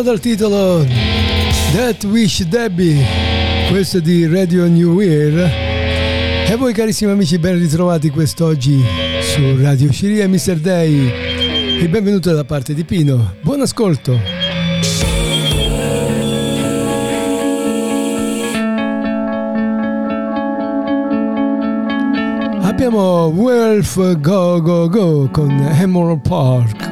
Dal titolo That Wish Debbie, questo di Radio New Year. E voi carissimi amici, ben ritrovati quest'oggi su Radio Sherry e Mister Day, e benvenuto da parte di Pino, buon ascolto. Abbiamo Wolf Go Go Go con Emerald Park.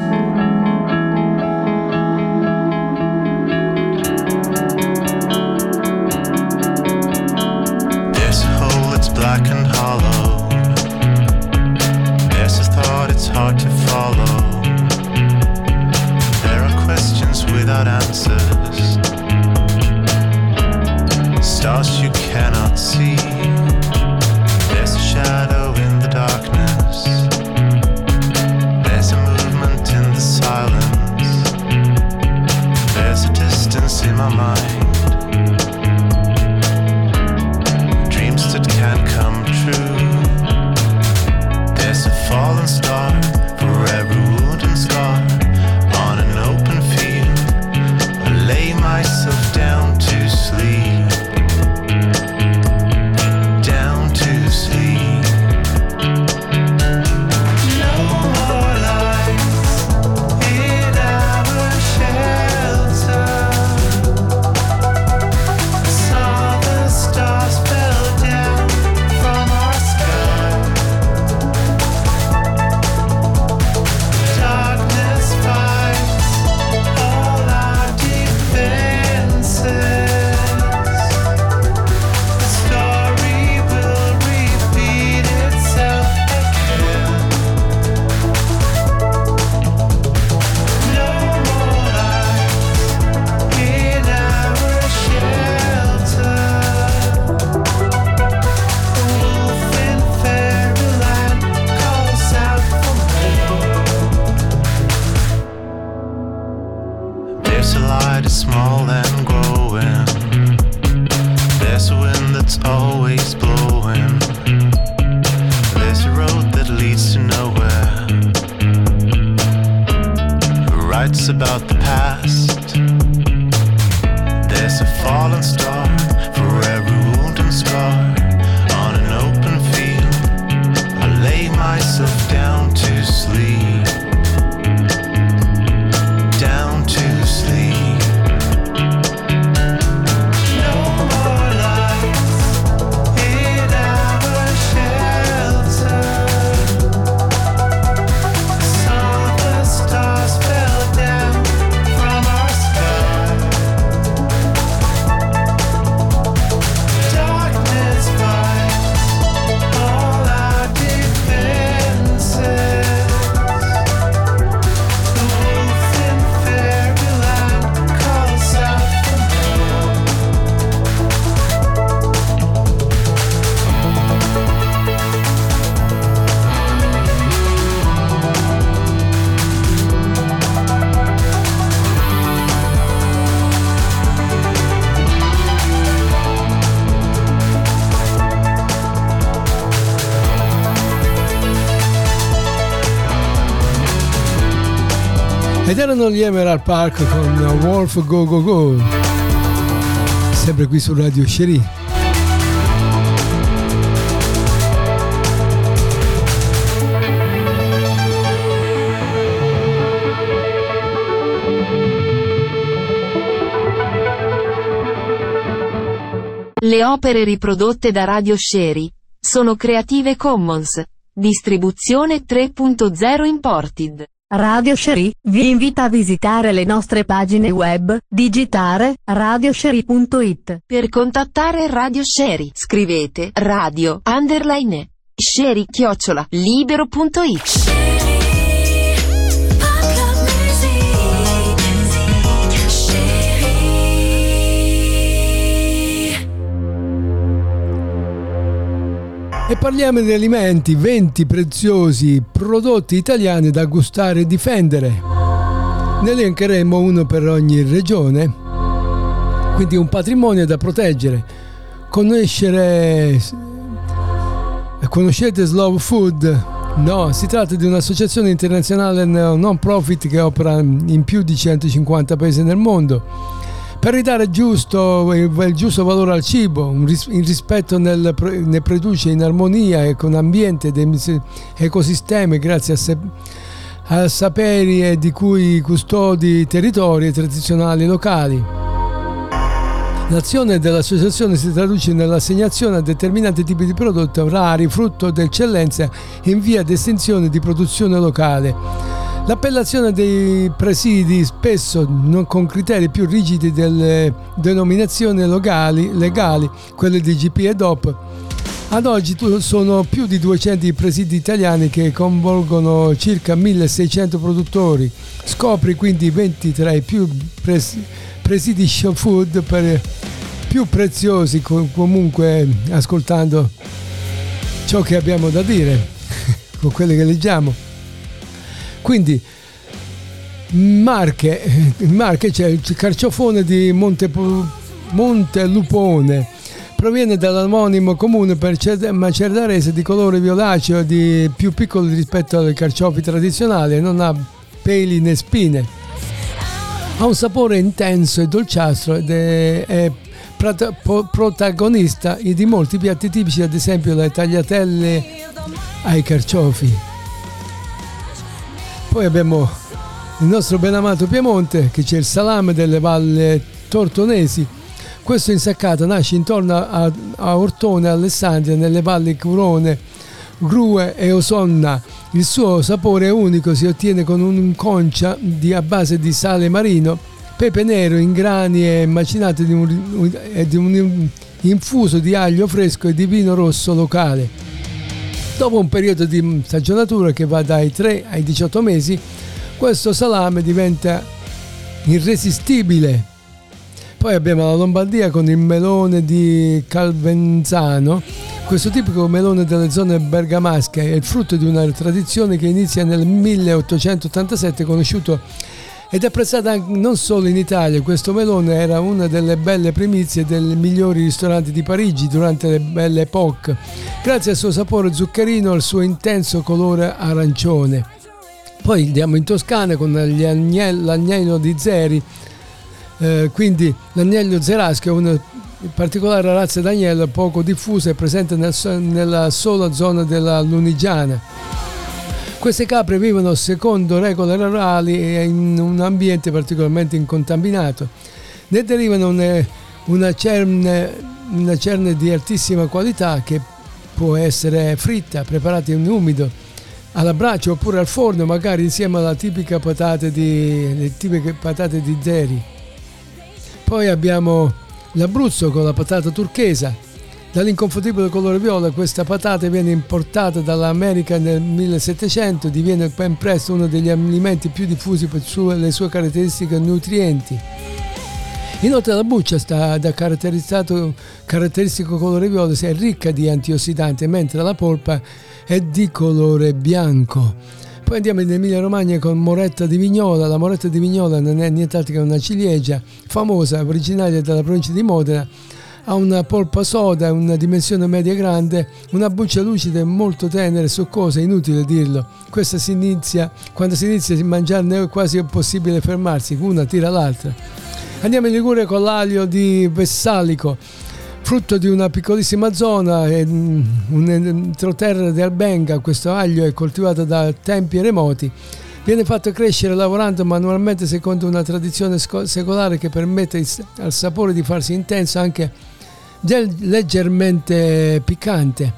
Down to sleep. that is small and growing. There's a wind that's always blowing. There's a road that leads to nowhere. Who writes about the past? There's a fallen star for every wound and scar. On an open field, I lay myself down to sleep. Ed erano gli Emerald Park con Wolf Go Go Go, sempre qui su Radio Sherry. Le opere riprodotte da Radio Sherry sono Creative Commons, distribuzione 3.0 Imported. Radio Sherry vi invita a visitare le nostre pagine web, digitare radiosherry.it. Per contattare Radio Sherry scrivete radio_sherry@libero.it. E parliamo di alimenti, 20 preziosi prodotti italiani da gustare e difendere. Ne elencheremo uno per ogni regione, quindi un patrimonio da proteggere. Conoscete Slow Food? No, si tratta di un'associazione internazionale non profit che opera in più di 150 paesi nel mondo per ridare il giusto valore al cibo, il rispetto ne produce in armonia e con ambiente ed ecosistemi grazie a saperi e di cui custodi territori tradizionali locali. L'azione dell'associazione si traduce nell'assegnazione a determinati tipi di prodotti rari, frutto d'eccellenza in via di estinzione di produzione locale. L'appellazione dei presidi, spesso non con criteri più rigidi delle denominazioni legali, quelle di IGP e DOP. Ad oggi sono più di 200 i presidi italiani che coinvolgono circa 1600 produttori. Scopri quindi 20 tra i più presidi show food più preziosi, comunque ascoltando ciò che abbiamo da dire con quelli che leggiamo. Quindi Marche c'è il carciofone di Montelupone, proviene dall'omonimo comune macerdarese, di colore violaceo, di più piccolo rispetto ai carciofi tradizionali, non ha peli né spine, ha un sapore intenso e dolciastro ed è protagonista di molti piatti tipici, ad esempio le tagliatelle ai carciofi. Poi abbiamo il nostro benamato Piemonte, che c'è il salame delle valli tortonesi. Questo insaccato nasce intorno a Ortone e Alessandria, nelle valli Curone, Grue e Osonna. Il suo sapore unico si ottiene con un concia a base di sale marino, pepe nero in grani e macinato di un infuso di aglio fresco e di vino rosso locale. Dopo un periodo di stagionatura che va dai 3 ai 18 mesi, questo salame diventa irresistibile. Poi abbiamo la Lombardia con il melone di Calvenzano. Questo tipico melone delle zone bergamasche è il frutto di una tradizione che inizia nel 1887, conosciuto ed è apprezzata non solo in Italia. Questo melone era una delle belle primizie dei migliori ristoranti di Parigi durante le Belle Époque, grazie al suo sapore zuccherino e al suo intenso colore arancione. Poi andiamo in Toscana con l'agnello di Zeri, quindi l'agnello zerasco è una particolare razza d'agnello poco diffusa e presente nella sola zona della Lunigiana. Queste capre vivono secondo regole rurali e in un ambiente particolarmente incontaminato. Ne derivano una cerne di altissima qualità che può essere fritta, preparata in umido, alla brace oppure al forno, magari insieme alla tipica le tipiche patate di Zeri. Poi abbiamo l'Abruzzo con la patata turchesa. Dall'inconfondibile colore viola, questa patata viene importata dall'America nel 1700, diviene ben presto uno degli alimenti più diffusi per le sue caratteristiche nutrienti. Inoltre la buccia da caratteristico colore viola è ricca di antiossidanti, mentre la polpa è di colore bianco. Poi andiamo in Emilia Romagna con Moretta di Vignola. La Moretta di Vignola non è nient'altro che una ciliegia famosa, originaria dalla provincia di Modena. Ha una polpa soda, una dimensione media grande, una buccia lucida e molto tenera e succosa, inutile dirlo. Questa quando si inizia a mangiarne è quasi impossibile fermarsi, una tira l'altra. Andiamo in Liguria con l'aglio di Vessalico, frutto di una piccolissima zona, un'entroterra di Albenga. Questo aglio è coltivato da tempi remoti. Viene fatto crescere lavorando manualmente secondo una tradizione secolare che permette al sapore di farsi intenso anche leggermente piccante.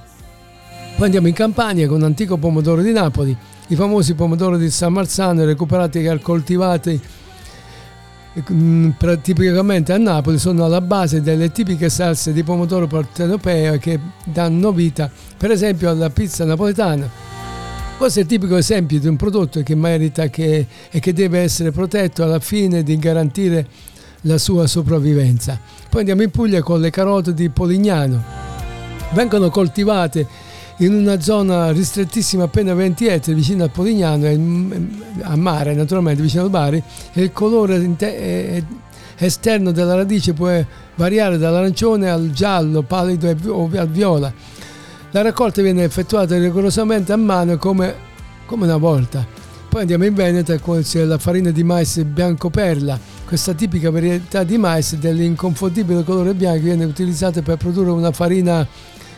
Poi andiamo in Campania con l'antico pomodoro di Napoli. I famosi pomodori di San Marzano, recuperati e coltivati tipicamente a Napoli, sono alla base delle tipiche salse di pomodoro partenopeo che danno vita, per esempio, alla pizza napoletana. Questo è il tipico esempio di un prodotto che merita e che deve essere protetto alla fine di garantire la sua sopravvivenza. Poi andiamo in Puglia con le carote di Polignano. Vengono coltivate in una zona ristrettissima, appena 20 ettari, vicino a Polignano, a mare, naturalmente, vicino al Bari. Il colore esterno della radice può variare dall'arancione al giallo pallido o al viola. La raccolta viene effettuata rigorosamente a mano come una volta. Poi andiamo in Veneto con la farina di mais Biancoperla. Questa tipica varietà di mais dell'inconfondibile colore bianco viene utilizzata per produrre una farina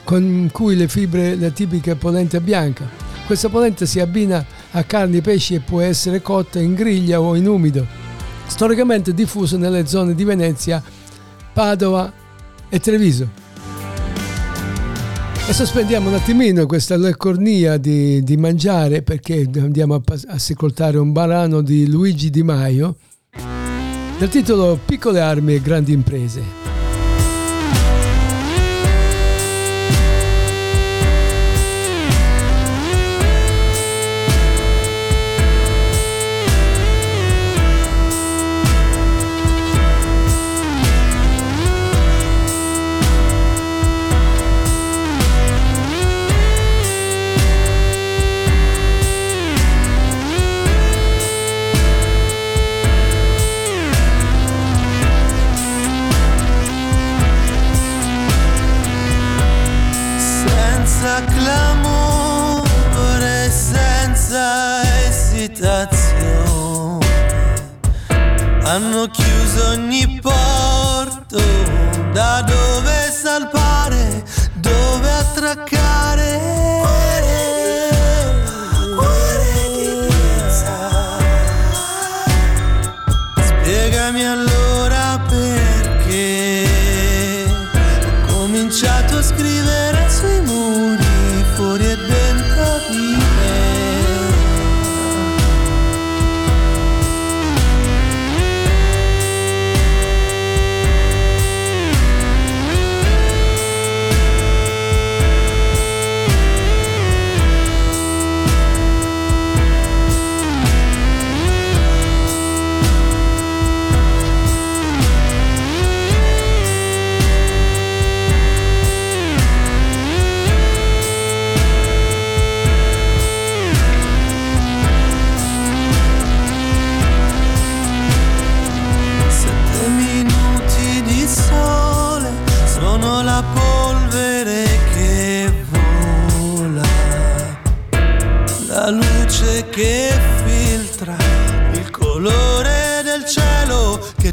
con cui le fibre, la tipica polenta bianca. Questa polenta si abbina a carni, pesci e può essere cotta in griglia o in umido. Storicamente diffuso nelle zone di Venezia, Padova e Treviso. E sospendiamo un attimino questa leccornia di mangiare, perché andiamo a ascoltare un brano di Luigi Di Maio dal titolo Piccole armi e grandi imprese. Hanno chiuso ogni porto, da dove salpare, dove attraccare. Ore di pizza. Spiegami allora perché ho cominciato a scrivere sui muri, fuori e dentro di me.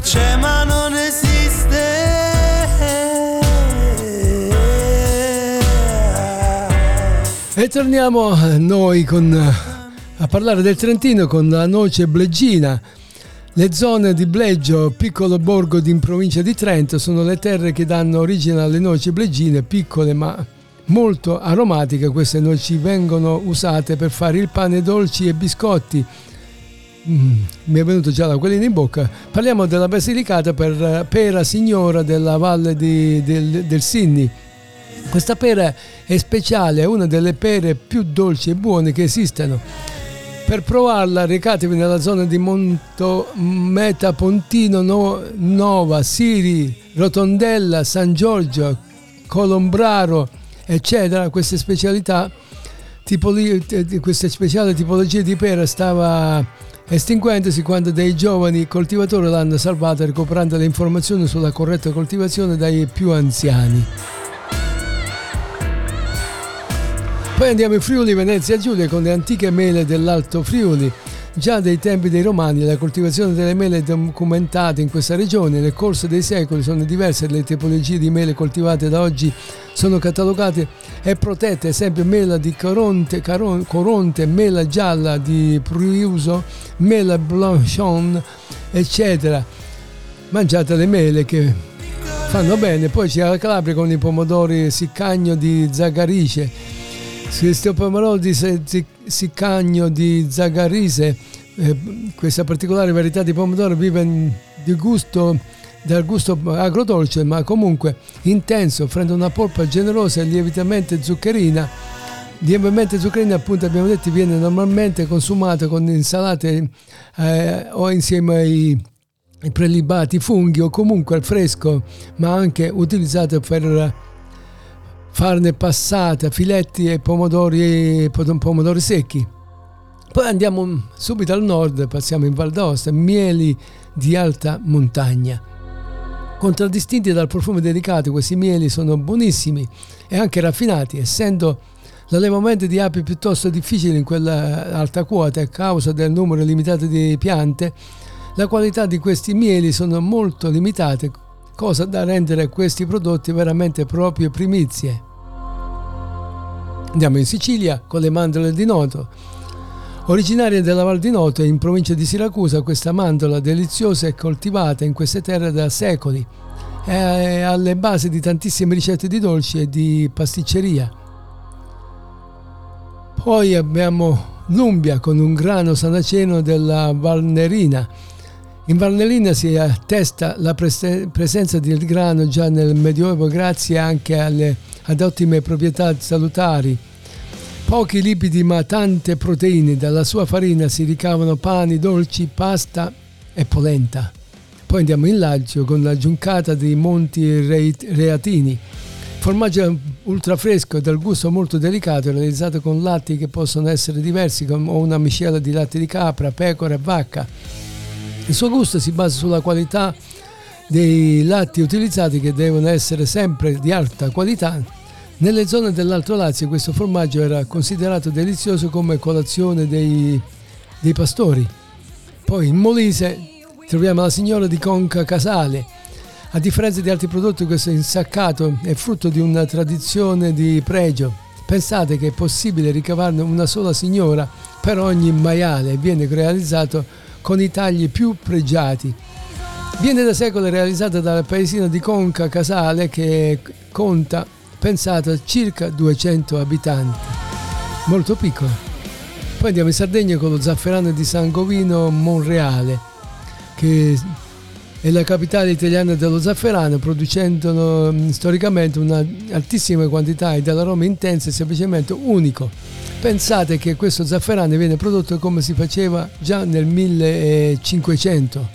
che c'è ma non esiste. E torniamo noi a parlare del Trentino con la noce Bleggina. Le zone di Bleggio, piccolo borgo in provincia di Trento, sono le terre che danno origine alle noci Bleggine, piccole ma molto aromatiche. Queste noci vengono usate per fare il pane, dolci e biscotti. Mi è venuto già l'acquolina in bocca. Parliamo della Basilicata per pera signora della valle del Sinni. Questa pera è speciale, è una delle pere più dolci e buone che esistano. Per provarla recatevi nella zona di Montometa, Pontino, Nova, Siri, Rotondella, San Giorgio, Colombraro, eccetera. Questa speciale tipologia di pera stava estinguendosi quando dei giovani coltivatori l'hanno salvata recuperando le informazioni sulla corretta coltivazione dai più anziani. Poi andiamo in Friuli Venezia Giulia con le antiche mele dell'Alto Friuli. Già dai tempi dei Romani la coltivazione delle mele è documentata in questa regione. Nel corso dei secoli sono diverse le tipologie di mele coltivate da oggi, sono catalogate e protette, ad esempio mela di Coronte, mela gialla di Priuso, mela Blanchon, eccetera. Mangiate le mele che fanno bene. Poi c'è la Calabria con i pomodori Siccagno di Zagarise. Questi pomodori Siccagno di Zagarise, questa particolare varietà di pomodoro vive dal gusto agrodolce ma comunque intenso, offrendo una polpa generosa e lievemente zuccherina. Appunto, abbiamo detto, viene normalmente consumata con insalate o insieme ai prelibati funghi o comunque al fresco, ma anche utilizzata per farne passata, filetti e pomodori secchi. Poi andiamo subito al nord, passiamo in Val d'Aosta, mieli di alta montagna. Contraddistinti dal profumo delicato, questi mieli sono buonissimi e anche raffinati, essendo l'allevamento di api piuttosto difficile in quella alta quota a causa del numero limitato di piante. La qualità di questi mieli sono molto limitate, cosa da rendere questi prodotti veramente proprie primizie. Andiamo in Sicilia con le mandorle di Noto. Originaria della Val di Noto, in provincia di Siracusa, questa mandorla deliziosa è coltivata in queste terre da secoli. È alla base di tantissime ricette di dolci e di pasticceria. Poi abbiamo l'Umbria con un grano sanaceno della Valnerina. In Valnerina si attesta la presenza del grano già nel Medioevo grazie anche ad ottime proprietà salutari. Pochi lipidi ma tante proteine. Dalla sua farina si ricavano pani, dolci, pasta e polenta. Poi andiamo in Lazio con la giuncata dei Monti Reatini. Formaggio ultrafresco e dal gusto molto delicato, realizzato con latti che possono essere diversi, come una miscela di latte di capra, pecora e vacca. Il suo gusto si basa sulla qualità dei latti utilizzati, che devono essere sempre di alta qualità. Nelle zone dell'Alto Lazio questo formaggio era considerato delizioso come colazione dei pastori. Poi in Molise troviamo la signora di Conca Casale. A differenza di altri prodotti, questo insaccato è frutto di una tradizione di pregio. Pensate che è possibile ricavarne una sola signora per ogni maiale e viene realizzato con i tagli più pregiati. Viene da secoli realizzata dal paesino di Conca Casale, che conta, pensate, circa 200 abitanti, molto piccolo. Poi andiamo in Sardegna con lo zafferano di Sangovino Monreale, che è la capitale italiana dello zafferano, producendo storicamente una altissima quantità e dell'aroma intensa e semplicemente unico. Pensate che questo zafferano viene prodotto come si faceva già nel 1500.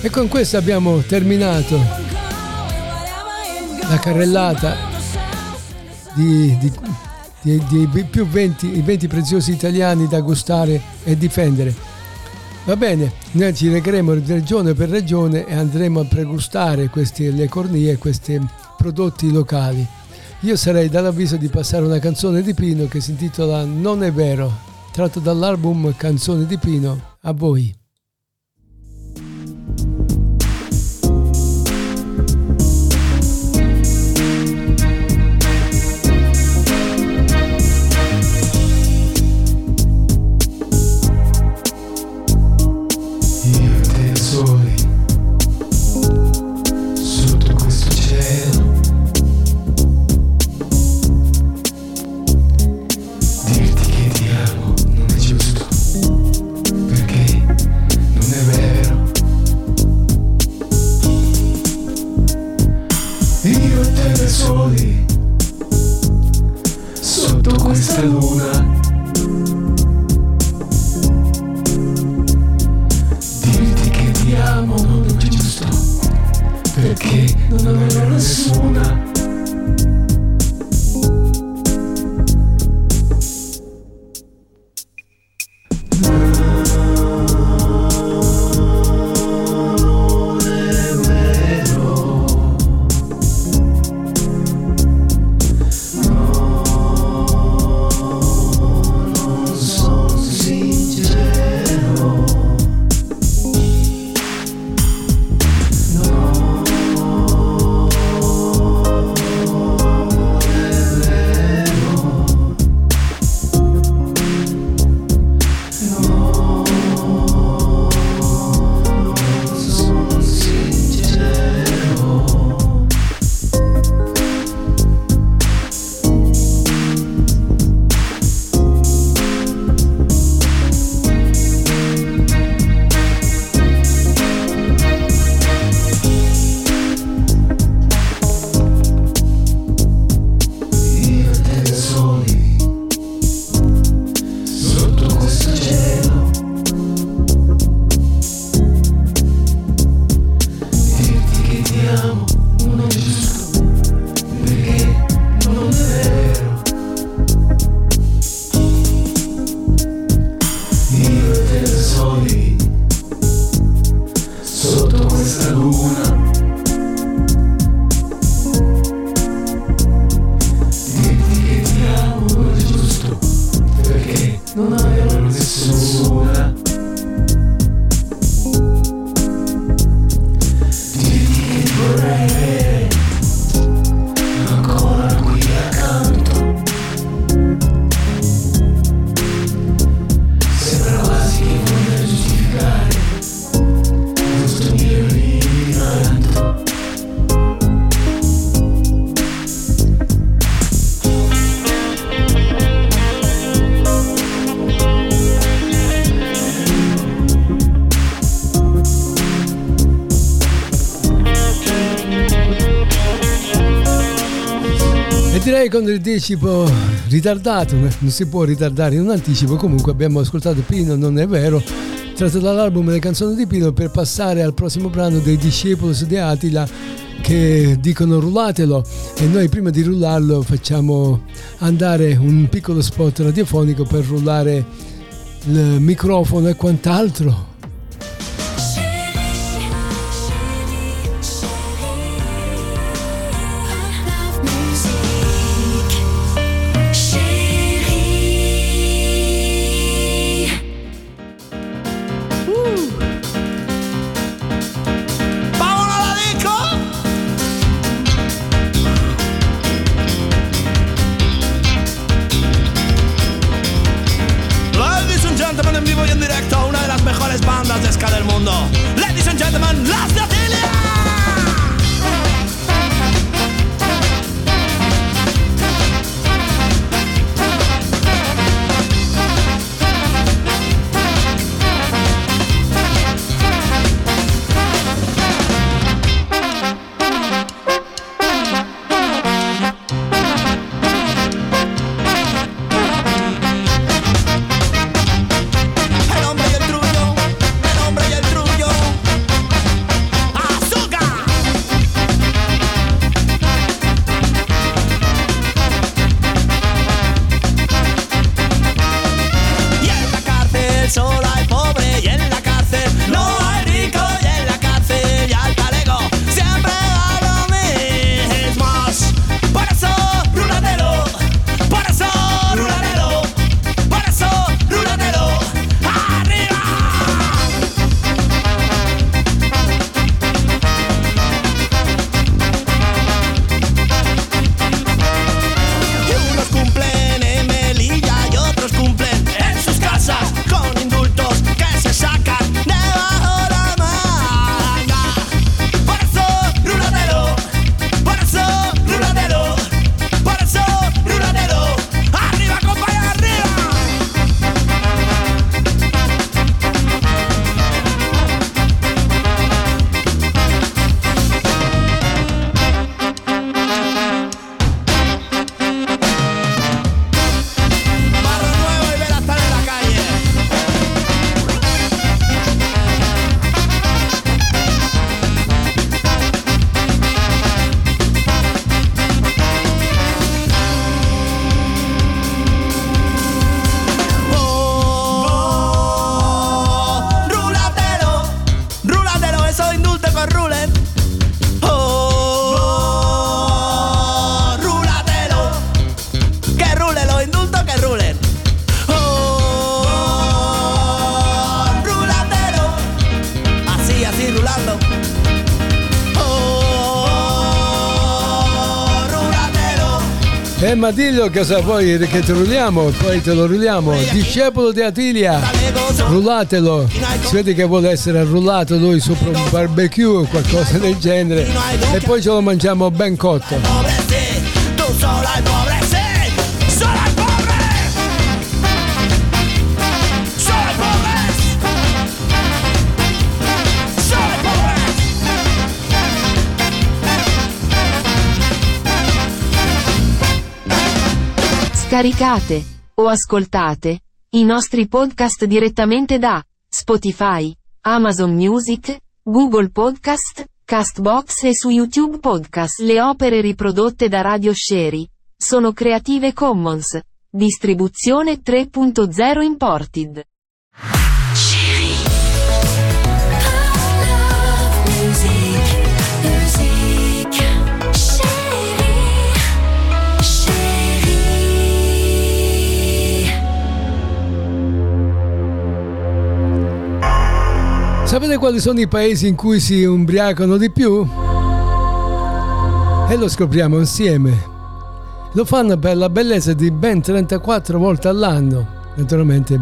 E con questo abbiamo terminato la carrellata di più 20 i 20 preziosi italiani da gustare e difendere. Va bene, noi ci recheremo regione per regione e andremo a pregustare le cornie, questi prodotti locali. Io sarei dall'avviso di passare una canzone di Pino che si intitola Non è vero, tratto dall'album Canzone di Pino. A voi. persona. Ti vorrei vedere ancora qui accanto. Sembra quasi che voglia giustificare questo mio rinalto. Direi con il anticipo ritardato, non si può ritardare in un anticipo. Comunque abbiamo ascoltato Pino, non è vero, tratto dall'album Le canzoni di Pino, per passare al prossimo brano dei Discepolus di Attila, che dicono rullatelo, e noi prima di rullarlo facciamo andare un piccolo spot radiofonico per rullare il microfono e quant'altro. Ma dillo cosa vuoi che te rulliamo, poi te lo rulliamo. Discepolo di Attilia, rullatelo. Si vede che vuole essere arrullato lui sopra un barbecue o qualcosa del genere, e poi ce lo mangiamo ben cotto. Caricate o ascoltate i nostri podcast direttamente da Spotify, Amazon Music, Google Podcast, Castbox e su YouTube Podcast. Le opere riprodotte da Radio Sherry sono Creative Commons, distribuzione 3.0 Imported. Sapete quali sono i paesi in cui si ubriacano di più? E lo scopriamo insieme. Lo fanno per la bellezza di ben 34 volte all'anno. Naturalmente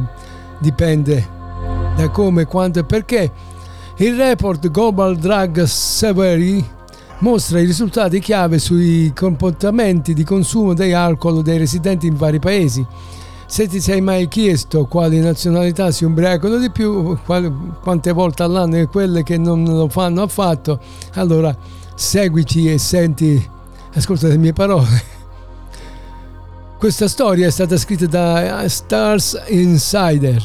dipende da come, quanto e perché. Il report Global Drug Survey mostra i risultati chiave sui comportamenti di consumo di alcol dei residenti in vari paesi. Se ti sei mai chiesto quali nazionalità si ubriacano di più, quante volte all'anno e quelle che non lo fanno affatto, allora seguici e senti, ascolta le mie parole. Questa storia è stata scritta da Stars Insider.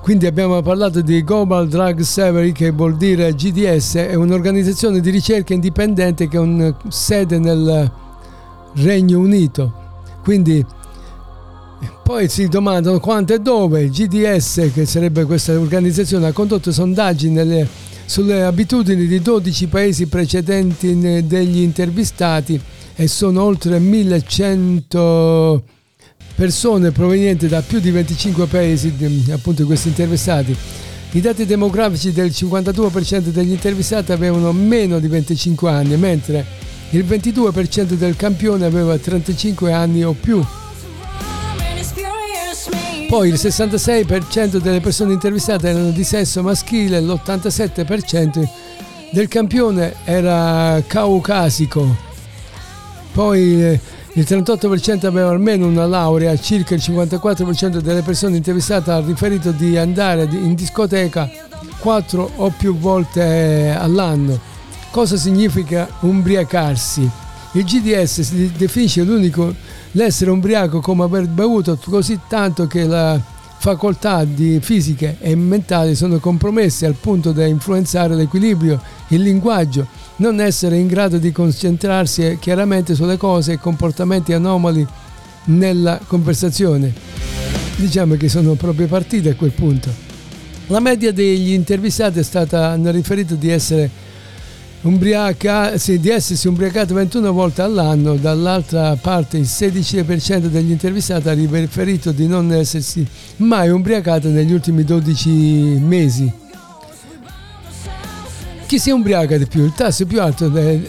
Quindi abbiamo parlato di Global Drug Survey, che vuol dire GDS, è un'organizzazione di ricerca indipendente che ha una sede nel Regno Unito. Quindi poi si domandano quanto e dove. Il GDS, che sarebbe questa organizzazione, ha condotto sondaggi sulle abitudini di 12 paesi precedenti degli intervistati, e sono oltre 1100 persone provenienti da più di 25 paesi, appunto questi intervistati. I dati demografici del 52% degli intervistati avevano meno di 25 anni, mentre il 22% del campione aveva 35 anni o più. Poi il 66% delle persone intervistate erano di sesso maschile, l'87% del campione era caucasico. Poi il 38% aveva almeno una laurea, circa il 54% delle persone intervistate ha riferito di andare in discoteca 4 o più volte all'anno. Cosa significa ubriacarsi? Il GDS si definisce l'essere ubriaco come aver bevuto così tanto che le facoltà fisiche e mentali sono compromesse al punto da influenzare l'equilibrio, il linguaggio, non essere in grado di concentrarsi chiaramente sulle cose e comportamenti anomali nella conversazione. Diciamo che sono proprio partite a quel punto. La media degli intervistati hanno riferito di essere di essersi ubriacato 21 volte all'anno. Dall'altra parte il 16% degli intervistati ha riferito di non essersi mai ubriacato negli ultimi 12 mesi. Chi si ubriaca di più? Il tasso più alto è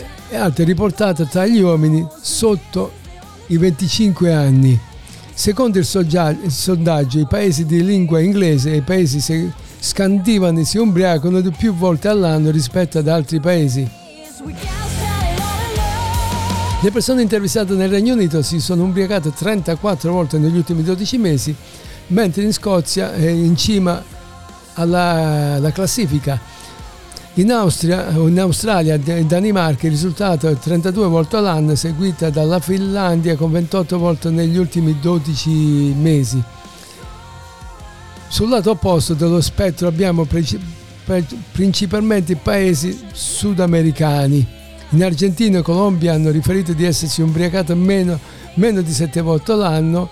riportato tra gli uomini sotto i 25 anni. Secondo il sondaggio, i paesi di lingua inglese e i paesi scandinavi si ubriacano di più volte all'anno rispetto ad altri paesi. Le persone intervistate nel Regno Unito si sono ubriacate 34 volte negli ultimi 12 mesi, mentre in Scozia è in cima alla classifica. In Australia e Danimarca il risultato è 32 volte all'anno, seguita dalla Finlandia con 28 volte negli ultimi 12 mesi. Sul lato opposto dello spettro abbiamo principalmente i paesi sudamericani. In Argentina e Colombia hanno riferito di essersi ubriacati meno di 7 volte all'anno.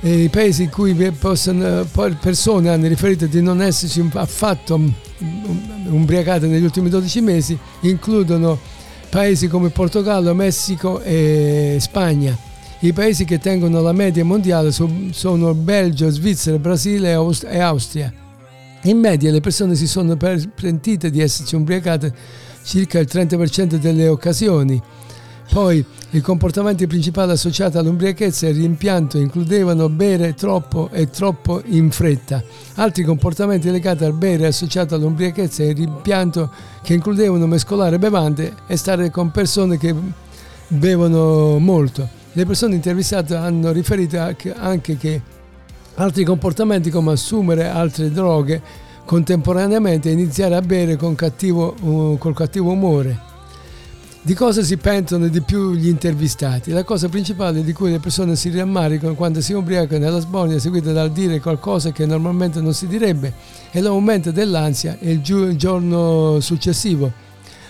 E i paesi in cui persone hanno riferito di non essersi affatto ubriacate negli ultimi 12 mesi includono paesi come Portogallo, Messico e Spagna. I paesi che tengono la media mondiale sono Belgio, Svizzera, Brasile e Austria. In media le persone si sono pentite di essersi ubriacate circa il 30% delle occasioni. Poi i comportamenti principali associati all'ubriachezza e al rimpianto includevano bere troppo e troppo in fretta. Altri comportamenti legati al bere associati all'ubriachezza e al rimpianto che includevano mescolare bevande e stare con persone che bevono molto. Le persone intervistate hanno riferito anche che altri comportamenti come assumere altre droghe contemporaneamente e iniziare a bere col cattivo umore. Di cosa si pentono di più gli intervistati? La cosa principale di cui le persone si rammaricano quando si ubriacano è la sbornia seguita dal dire qualcosa che normalmente non si direbbe e l'aumento dell'ansia il giorno successivo.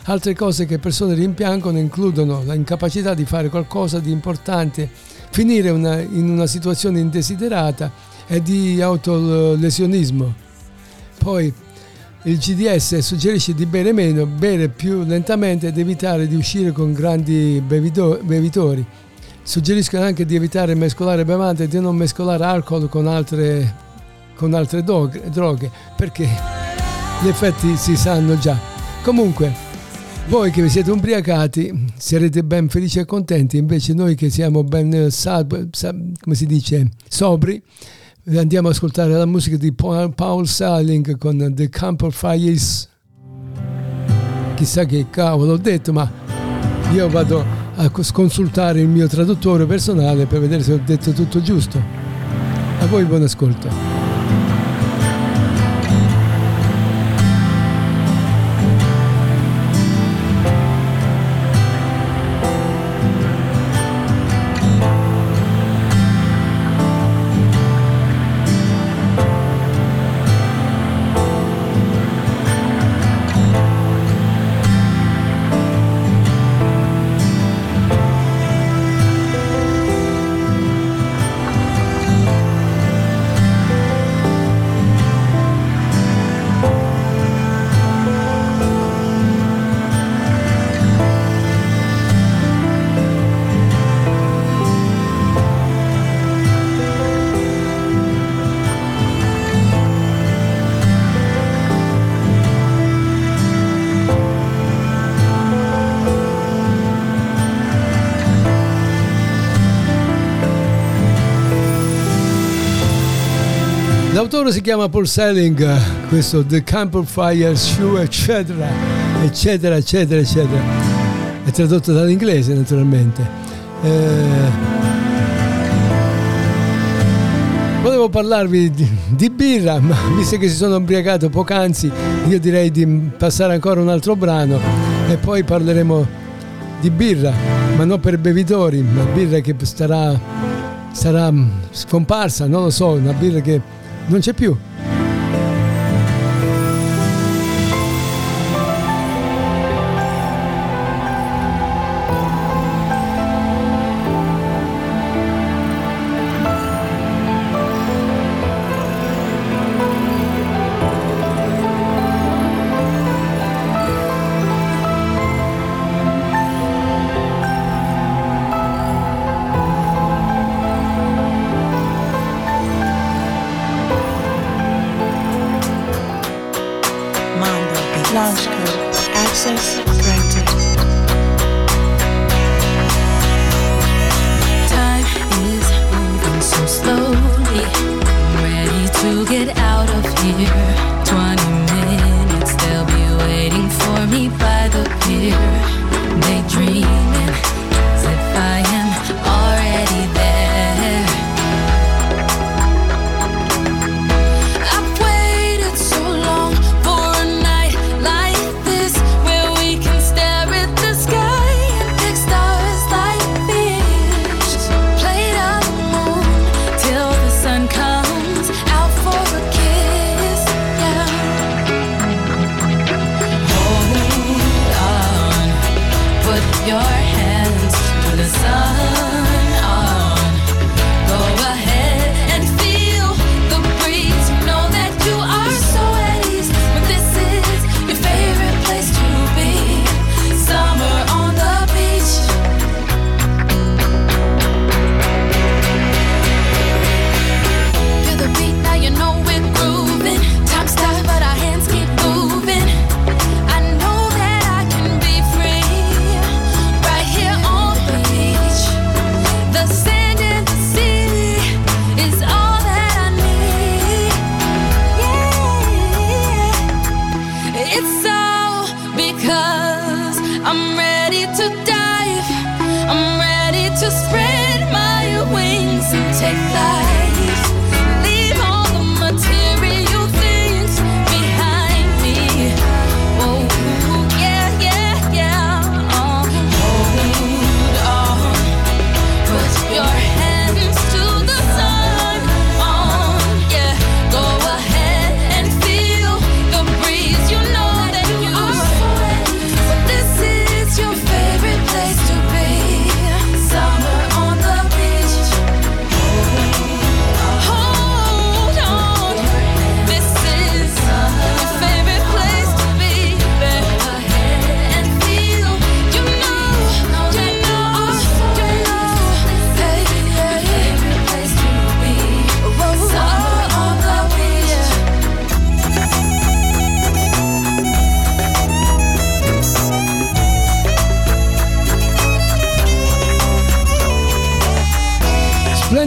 Altre cose che persone rimpiangono includono l'incapacità di fare qualcosa di importante, finire in una situazione indesiderata e di autolesionismo. Poi il GDS suggerisce di bere meno, bere più lentamente ed evitare di uscire con grandi bevitori. Suggeriscono anche di evitare mescolare bevande e di non mescolare alcol con altre droghe, perché gli effetti si sanno già. Comunque, voi che vi siete ubriacati sarete ben felici e contenti, invece noi che siamo ben sobri andiamo ad ascoltare la musica di Paul Saling con The Campfires. Chissà che cavolo ho detto, ma io vado a consultare il mio traduttore personale per vedere se ho detto tutto giusto. A voi buon ascolto. L'autore si chiama Paul Saling, questo The Campfire Shoe, eccetera, eccetera, eccetera, eccetera. È tradotto dall'inglese, naturalmente. Volevo parlarvi di birra, ma visto che si sono ubriacato poc'anzi, io direi di passare ancora un altro brano e poi parleremo di birra, ma non per bevitori, ma birra che sarà scomparsa, non lo so, una birra che non c'è più. Summer on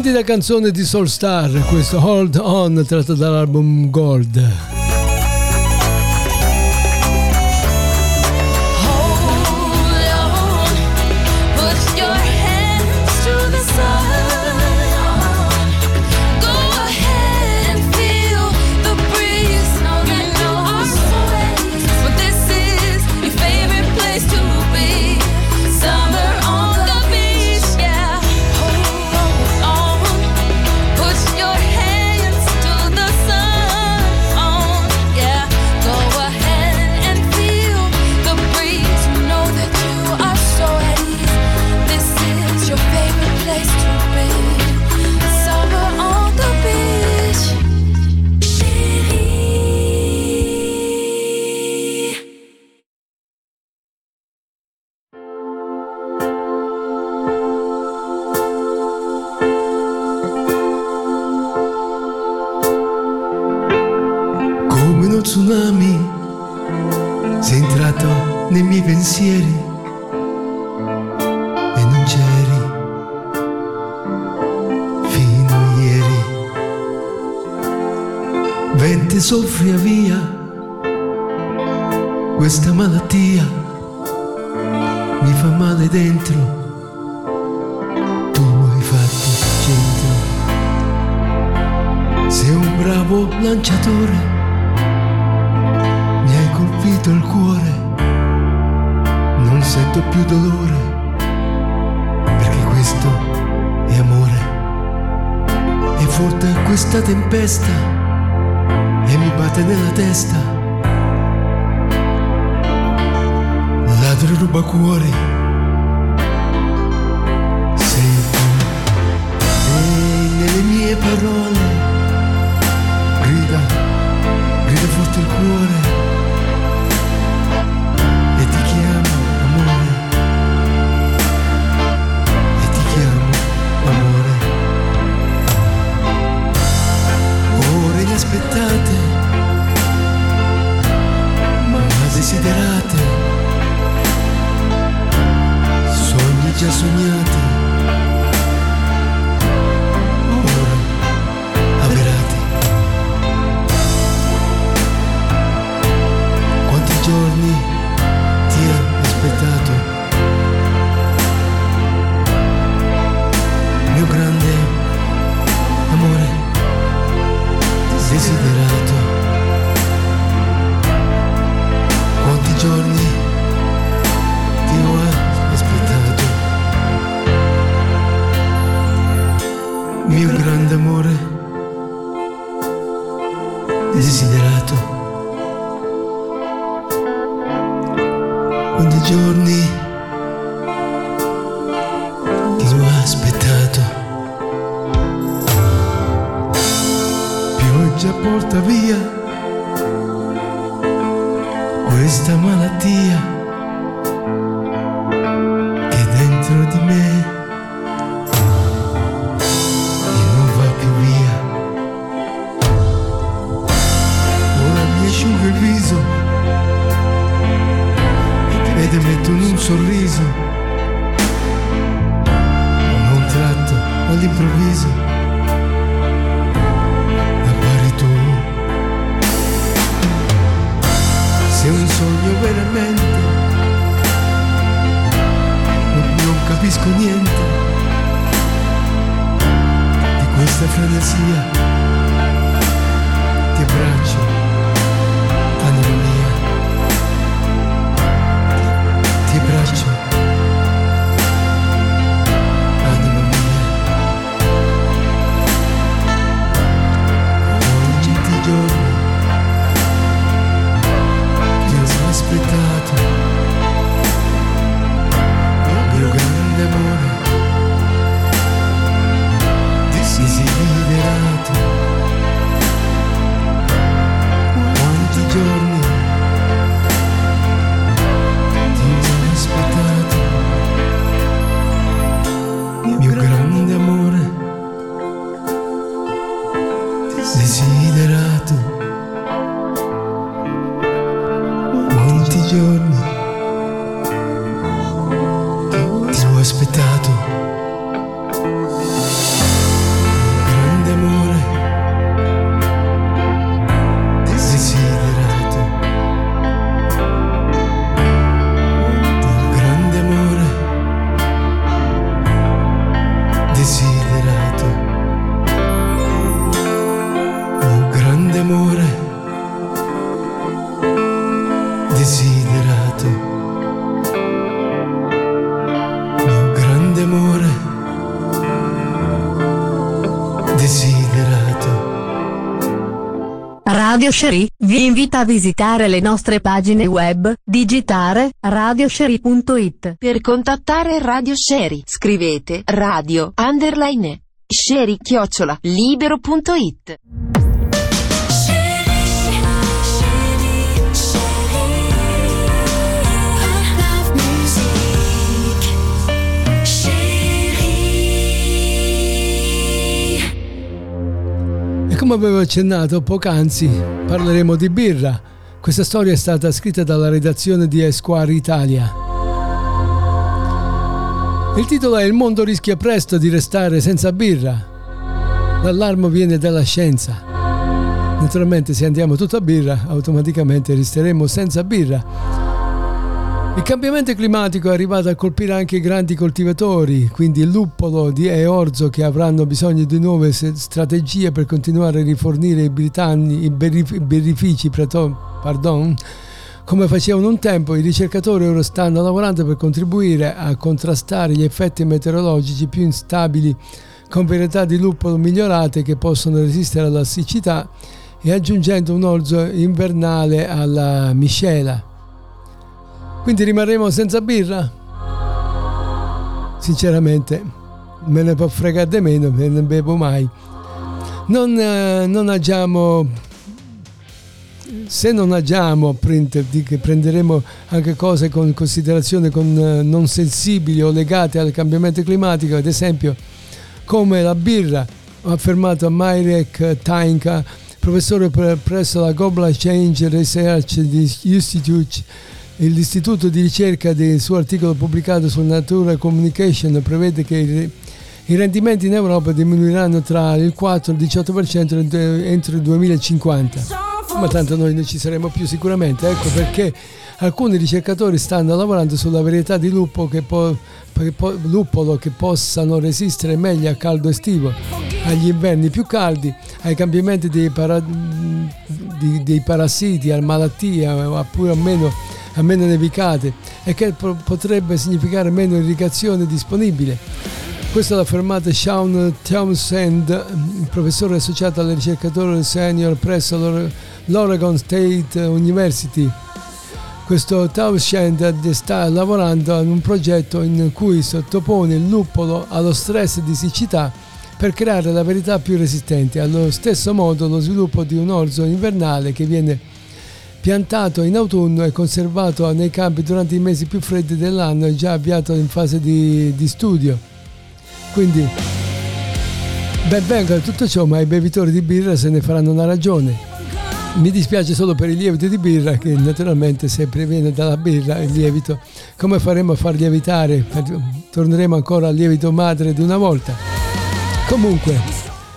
splendida canzone di Soulstar, questo Hold On tratto dall'album Gold. Soffria via questa malattia, mi fa male dentro, tu hai fatto centro, sei un bravo lanciatore, mi hai colpito il cuore, non sento più dolore, perché questo è amore, è forte questa tempesta e mi batte nella testa. Ladro ruba cuori, sei tu. E nelle mie parole grida, grida forte il cuore e ti chiamo amore, e ti chiamo amore. Ore inaspettate, desiderate, sogni già sognati, ora avverati. Quanti giorni ti ho aspettato, mio grande amore desiderato. Giorni ti ho aspettato, mio grande amore desiderato. Quanti giorni ti ho aspettato, pioggia porta via questa malattia che è dentro di me e non va più via. Ora mi asciugo il viso e ti metto in un sorriso, ma un tratto all'improvviso. È un sogno veramente, non capisco niente di questa frenesia. Ti abbraccio, anima mia, ti abbraccio, anima mia. Oggi ti giorno aspettato, Radio Sherry vi invita a visitare le nostre pagine web, digitare radiosherry.it. Per contattare Radio Sherry scrivete radio_sherry@libero.it. Come avevo accennato poc'anzi, parleremo di birra. Questa storia è stata scritta dalla redazione di Esquire Italia. Il titolo è: il mondo rischia presto di restare senza birra. L'allarme viene dalla scienza. Naturalmente, se andiamo tutto a birra, automaticamente resteremo senza birra. Il cambiamento climatico è arrivato a colpire anche i grandi coltivatori, quindi il luppolo e orzo, che avranno bisogno di nuove strategie per continuare a rifornire i birrifici come facevano un tempo. I ricercatori ora stanno lavorando per contribuire a contrastare gli effetti meteorologici più instabili con varietà di luppolo migliorate che possono resistere alla siccità e aggiungendo un orzo invernale alla miscela. Quindi rimarremo senza birra? Sinceramente me ne può fregare di meno, me ne bevo mai. Non agiamo, se non agiamo printer che prenderemo anche cose con considerazione non sensibili o legate al cambiamento climatico, ad esempio come la birra, ha affermato Mirek Tainka, professore presso la Global Change Research Institute. L'istituto di ricerca del suo articolo pubblicato su Nature Communication prevede che i rendimenti in Europa diminuiranno tra il 4 e il 18% entro il 2050. Ma tanto noi non ci saremo più sicuramente, ecco perché alcuni ricercatori stanno lavorando sulla varietà di luppolo che possano resistere meglio al caldo estivo, agli inverni più caldi, ai cambiamenti dei parassiti, a malattie, oppure a meno nevicate, e che potrebbe significare meno irrigazione disponibile. Questo l'ha affermato Sean Townsend, professore associato al ricercatore senior presso l'Oregon State University. Questo Townsend sta lavorando ad un progetto in cui sottopone il luppolo allo stress di siccità per creare la varietà più resistente. Allo stesso modo, lo sviluppo di un orzo invernale che viene piantato in autunno e conservato nei campi durante i mesi più freddi dell'anno è già avviato in fase di studio. Quindi ben venga tutto ciò, ma i bevitori di birra se ne faranno una ragione. Mi dispiace solo per il lievito di birra, che naturalmente se proviene dalla birra il lievito, come faremo a far lievitare? Torneremo ancora al lievito madre di una volta. Comunque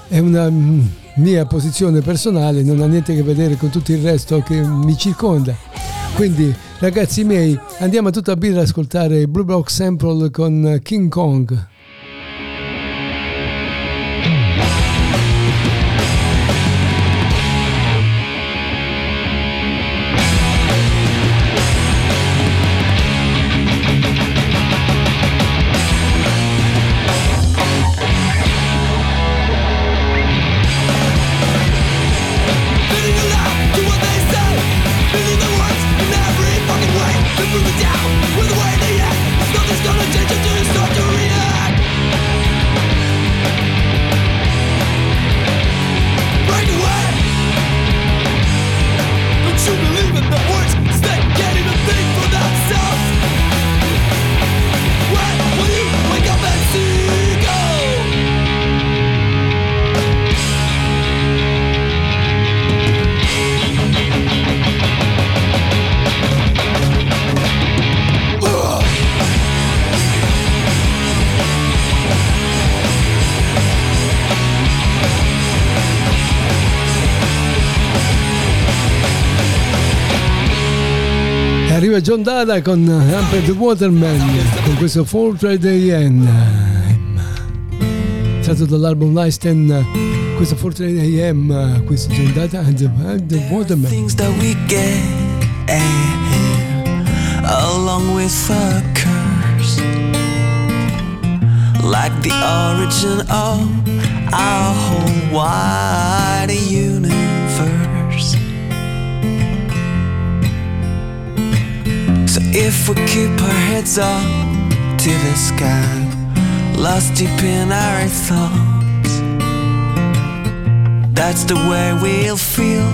è una mia posizione personale, non ha niente a che vedere con tutto il resto che mi circonda. Quindi, ragazzi miei, andiamo a tutta birra ad ascoltare Blue Block Sample con King Kong. John Dada con Humphrey the Waterman, con questo Fortress Day AM tratto dall'album Lifestyle. Questo Fortress Day AM, questo John Dada and the Waterman. Things that we get along with a curse, like the origin of our whole wide universe. If we keep our heads up to the sky, lost deep in our thoughts, that's the way we'll feel,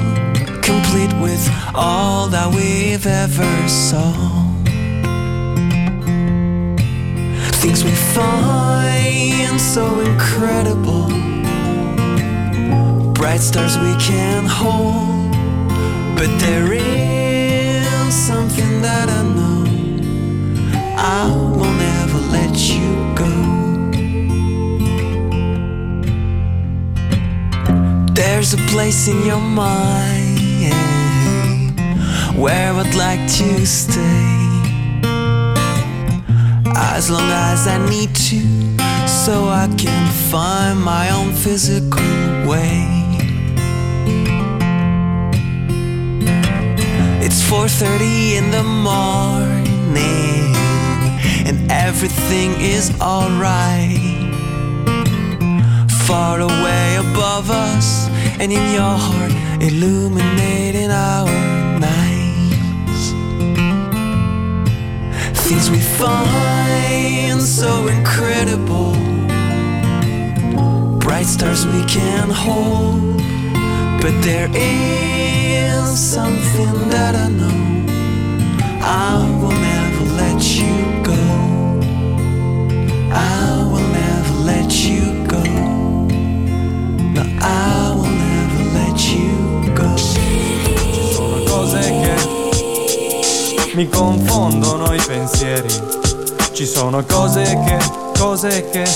complete with all that we've ever saw. Things we find so incredible, bright stars we can hold, but there is something that I know, I will never let you go. There's a place in your mind where I'd like to stay, as long as I need to, so I can find my own physical way. 4:30 in the morning and everything is alright, far away above us and in your heart, illuminating our nights. Things we find so incredible, bright stars we can hold, but there is something that I know, I will never let you go, I will never let you go, no, I will never let you go. Sono cose che mi confondono i pensieri, ci sono cose che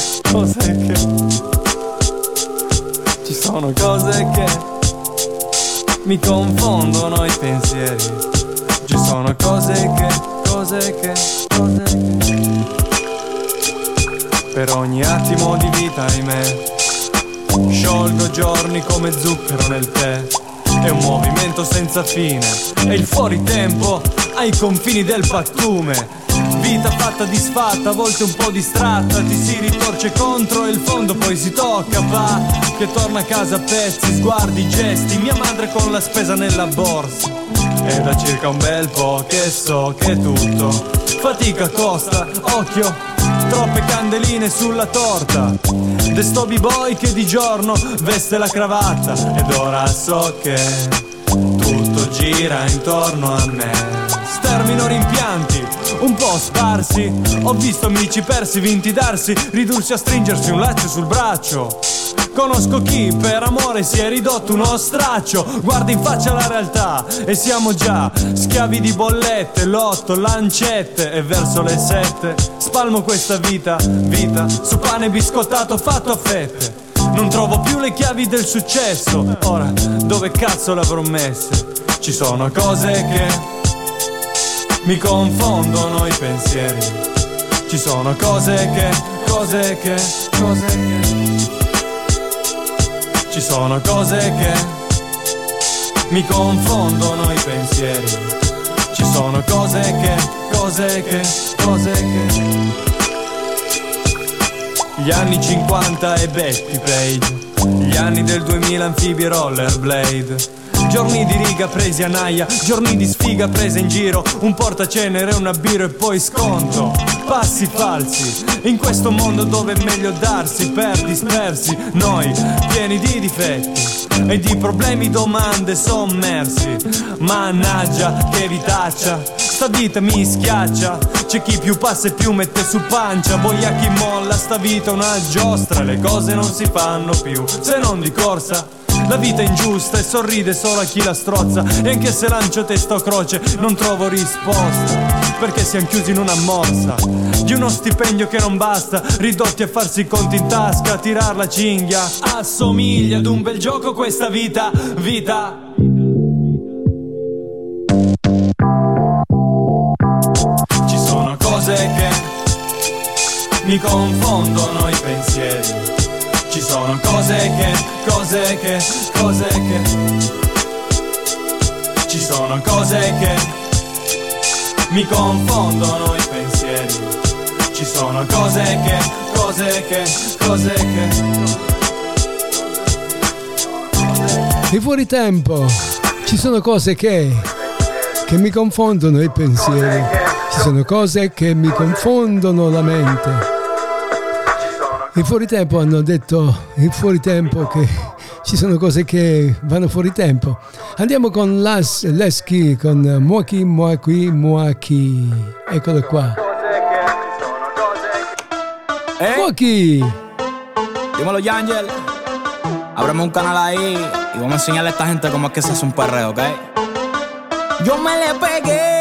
ci sono cose che mi confondono i pensieri, ci sono cose che per ogni attimo di vita, ahimè, sciolgo giorni come zucchero nel tè. È un movimento senza fine, è il fuoritempo ai confini del pattume. Vita fatta disfatta, a volte un po' distratta, ti si ritorce contro e il fondo poi si tocca, va, che torna a casa a pezzi, sguardi, gesti, mia madre con la spesa nella borsa. È da circa un bel po' che so che tutto fatica costa, occhio, troppe candeline sulla torta, de sto b-boy che di giorno veste la cravatta, ed ora so che tutto gira intorno a me. Termino rimpianti, un po' sparsi, ho visto amici persi, vinti darsi, ridursi a stringersi un laccio sul braccio. Conosco chi per amore si è ridotto uno straccio, guarda in faccia la realtà e siamo già schiavi di bollette, lotto, lancette, e verso le 7 spalmo questa vita, su pane biscottato fatto a fette. Non trovo più le chiavi del successo, ora dove cazzo l'avrò messe? Ci sono cose che mi confondono i pensieri, ci sono cose che ci sono cose che mi confondono i pensieri, ci sono cose che gli anni 50 e Betty Page, gli anni del 2000 anfibi e rollerblade, giorni di riga presi a naia, giorni di sfiga presa in giro, un portacenere, una birra e poi sconto, passi falsi, in questo mondo dove è meglio darsi per dispersi, noi pieni di difetti e di problemi, domande sommersi, mannaggia che ritaccia, sta vita mi schiaccia, c'è chi più passa e più mette su pancia, voglia chi molla, sta vita è una giostra, le cose non si fanno più se non di corsa. La vita è ingiusta e sorride solo a chi la strozza, e anche se lancio testa o croce non trovo risposta, perché siamo chiusi in una morsa di uno stipendio che non basta, ridotti a farsi i conti in tasca, a tirar la cinghia. Assomiglia ad un bel gioco questa vita. Ci sono cose che mi confondono i pensieri, ci sono cose che ci sono cose che mi confondono i pensieri, ci sono cose che e fuori tempo, ci sono cose che mi confondono i pensieri, ci sono cose che mi confondono la mente. I fuoritempo hanno detto il fuoritempo, che ci sono cose che vanno fuori tempo. Andiamo con Leschi con Muaki. Eccolo qua. Muaki. Dímelo, Yangel. Ábreme un canal ahí y vamos a enseñarle a esta gente cómo es que se hace un perreo, ¿ok? Yo me le pegué,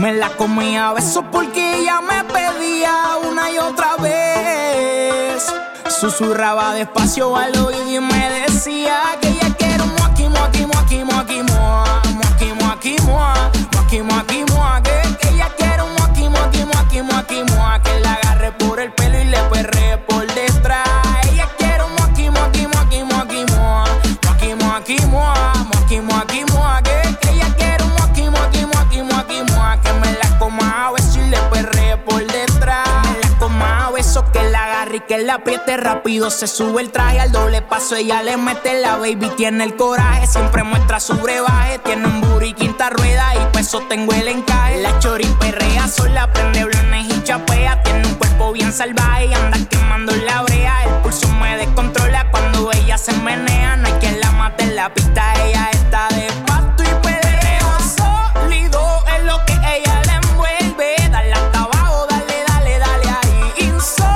me la comí a besos porque ella me pedía una y otra vez. Susurraba despacio al oído y me decía que ella quiere un muaki, muaki, muaki, muaki, mua, muaki, muaki, mua, muaki, muaki, mua, que ella quiere un muaki, muaki, muaki, muaki, mua, que la agarre por el pelo y le perree por detrás. Ella quiere un muaki, muaki, muaki, muaki, mua, muaki, muaki, mua, muaki, muaki, mua, que ella quiere un muaki, muaki, muaki, muaki, mua, que me la coma a besos y le perree por detrás. Me la coma a besos, que la agarre y que la apriete rápido, se sube el traje al doble paso, ella le mete la baby, tiene el coraje, siempre muestra su brebaje, tiene un booty quinta rueda y peso tengo el encaje. La chori perrea sola, prende blones y chapea, tiene un cuerpo bien salvaje y anda quemando la brea, el pulso me descontrola cuando ella se menea, no hay quien la mate en la pista, ella está de pasto y perreo sólido es lo que ella le envuelve, dale hasta abajo, dale, dale, dale ahí, insólito.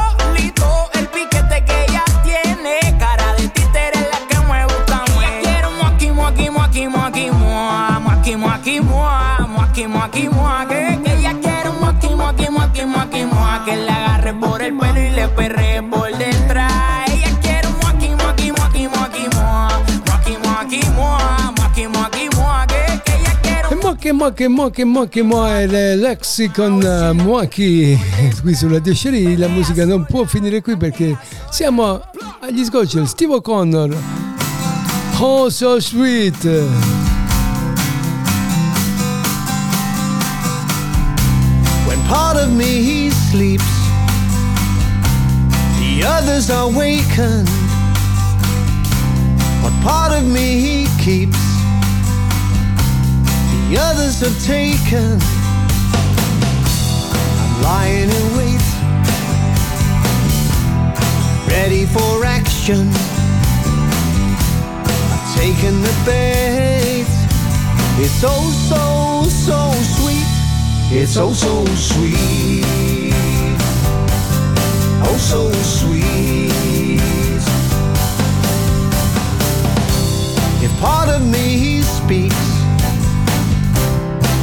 Muaki mua, muaki muaki mua, que ella quiere un muaki muaki muaki muaki mua, que la agarre por el pelo y le perre por detrás. Ella quiere un muaki muaki muaki muaki mua, muaki muaki mua, muaki muaki mua, que ella quiere un muaki muaki muaki muaki mua. Il lexicon muaki qui sulla Radio Sherry. La musica non può finire qui perché siamo agli sgoccioli. Steve O'Connor, Oh So Sweet. Part of me sleeps, the others are wakened, but part of me keeps, the others are taken. I'm lying in wait, ready for action, I've taken the bait. It's oh so, so sweet. It's oh so sweet, oh so sweet. If part of me speaks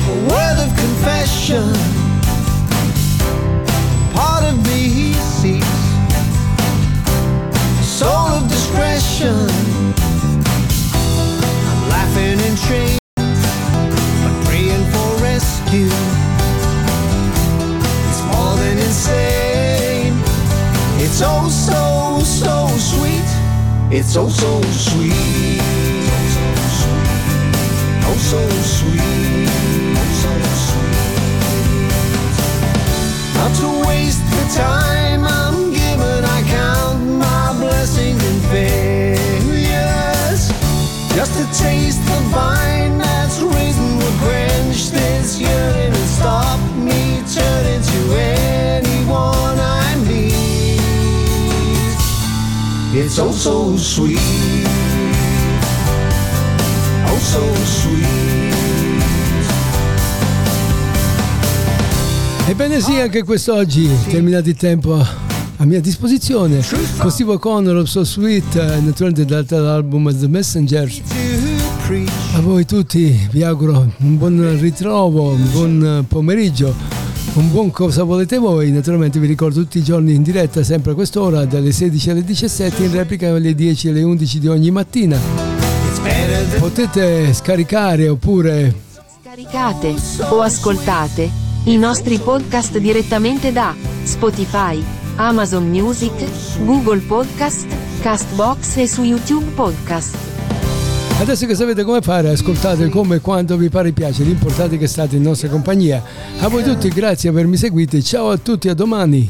a word of confession, part of me seeks a soul of discretion. I'm laughing in chains, but praying for rescue. It's oh so, so sweet. It's oh so sweet. Oh so sweet. Oh so sweet. Not to waste the time I'm given, I count my blessings and failures, just to taste the vine that's risen with branch this year, and stop me turning to anyone I. It's oh so sweet, oh so sweet. Ebbene sì, anche quest'oggi, terminato il tempo a mia disposizione, con Steve O'Connor, Oh So Sweet, naturalmente dall'album The Messengers. A voi tutti vi auguro un buon ritrovo, un buon pomeriggio, un buon cosa volete voi. Naturalmente vi ricordo tutti i giorni in diretta, sempre a quest'ora, dalle 16 alle 17, in replica alle 10 e alle 11 di ogni mattina. Potete scaricare oppure scaricate o ascoltate i nostri podcast direttamente da Spotify, Amazon Music, Google Podcast, Castbox e su YouTube Podcast. Adesso che sapete come fare, ascoltate come e quando vi pare piace, l'importante è che state in nostra compagnia. A voi tutti grazie per avermi seguito, ciao a tutti, a domani.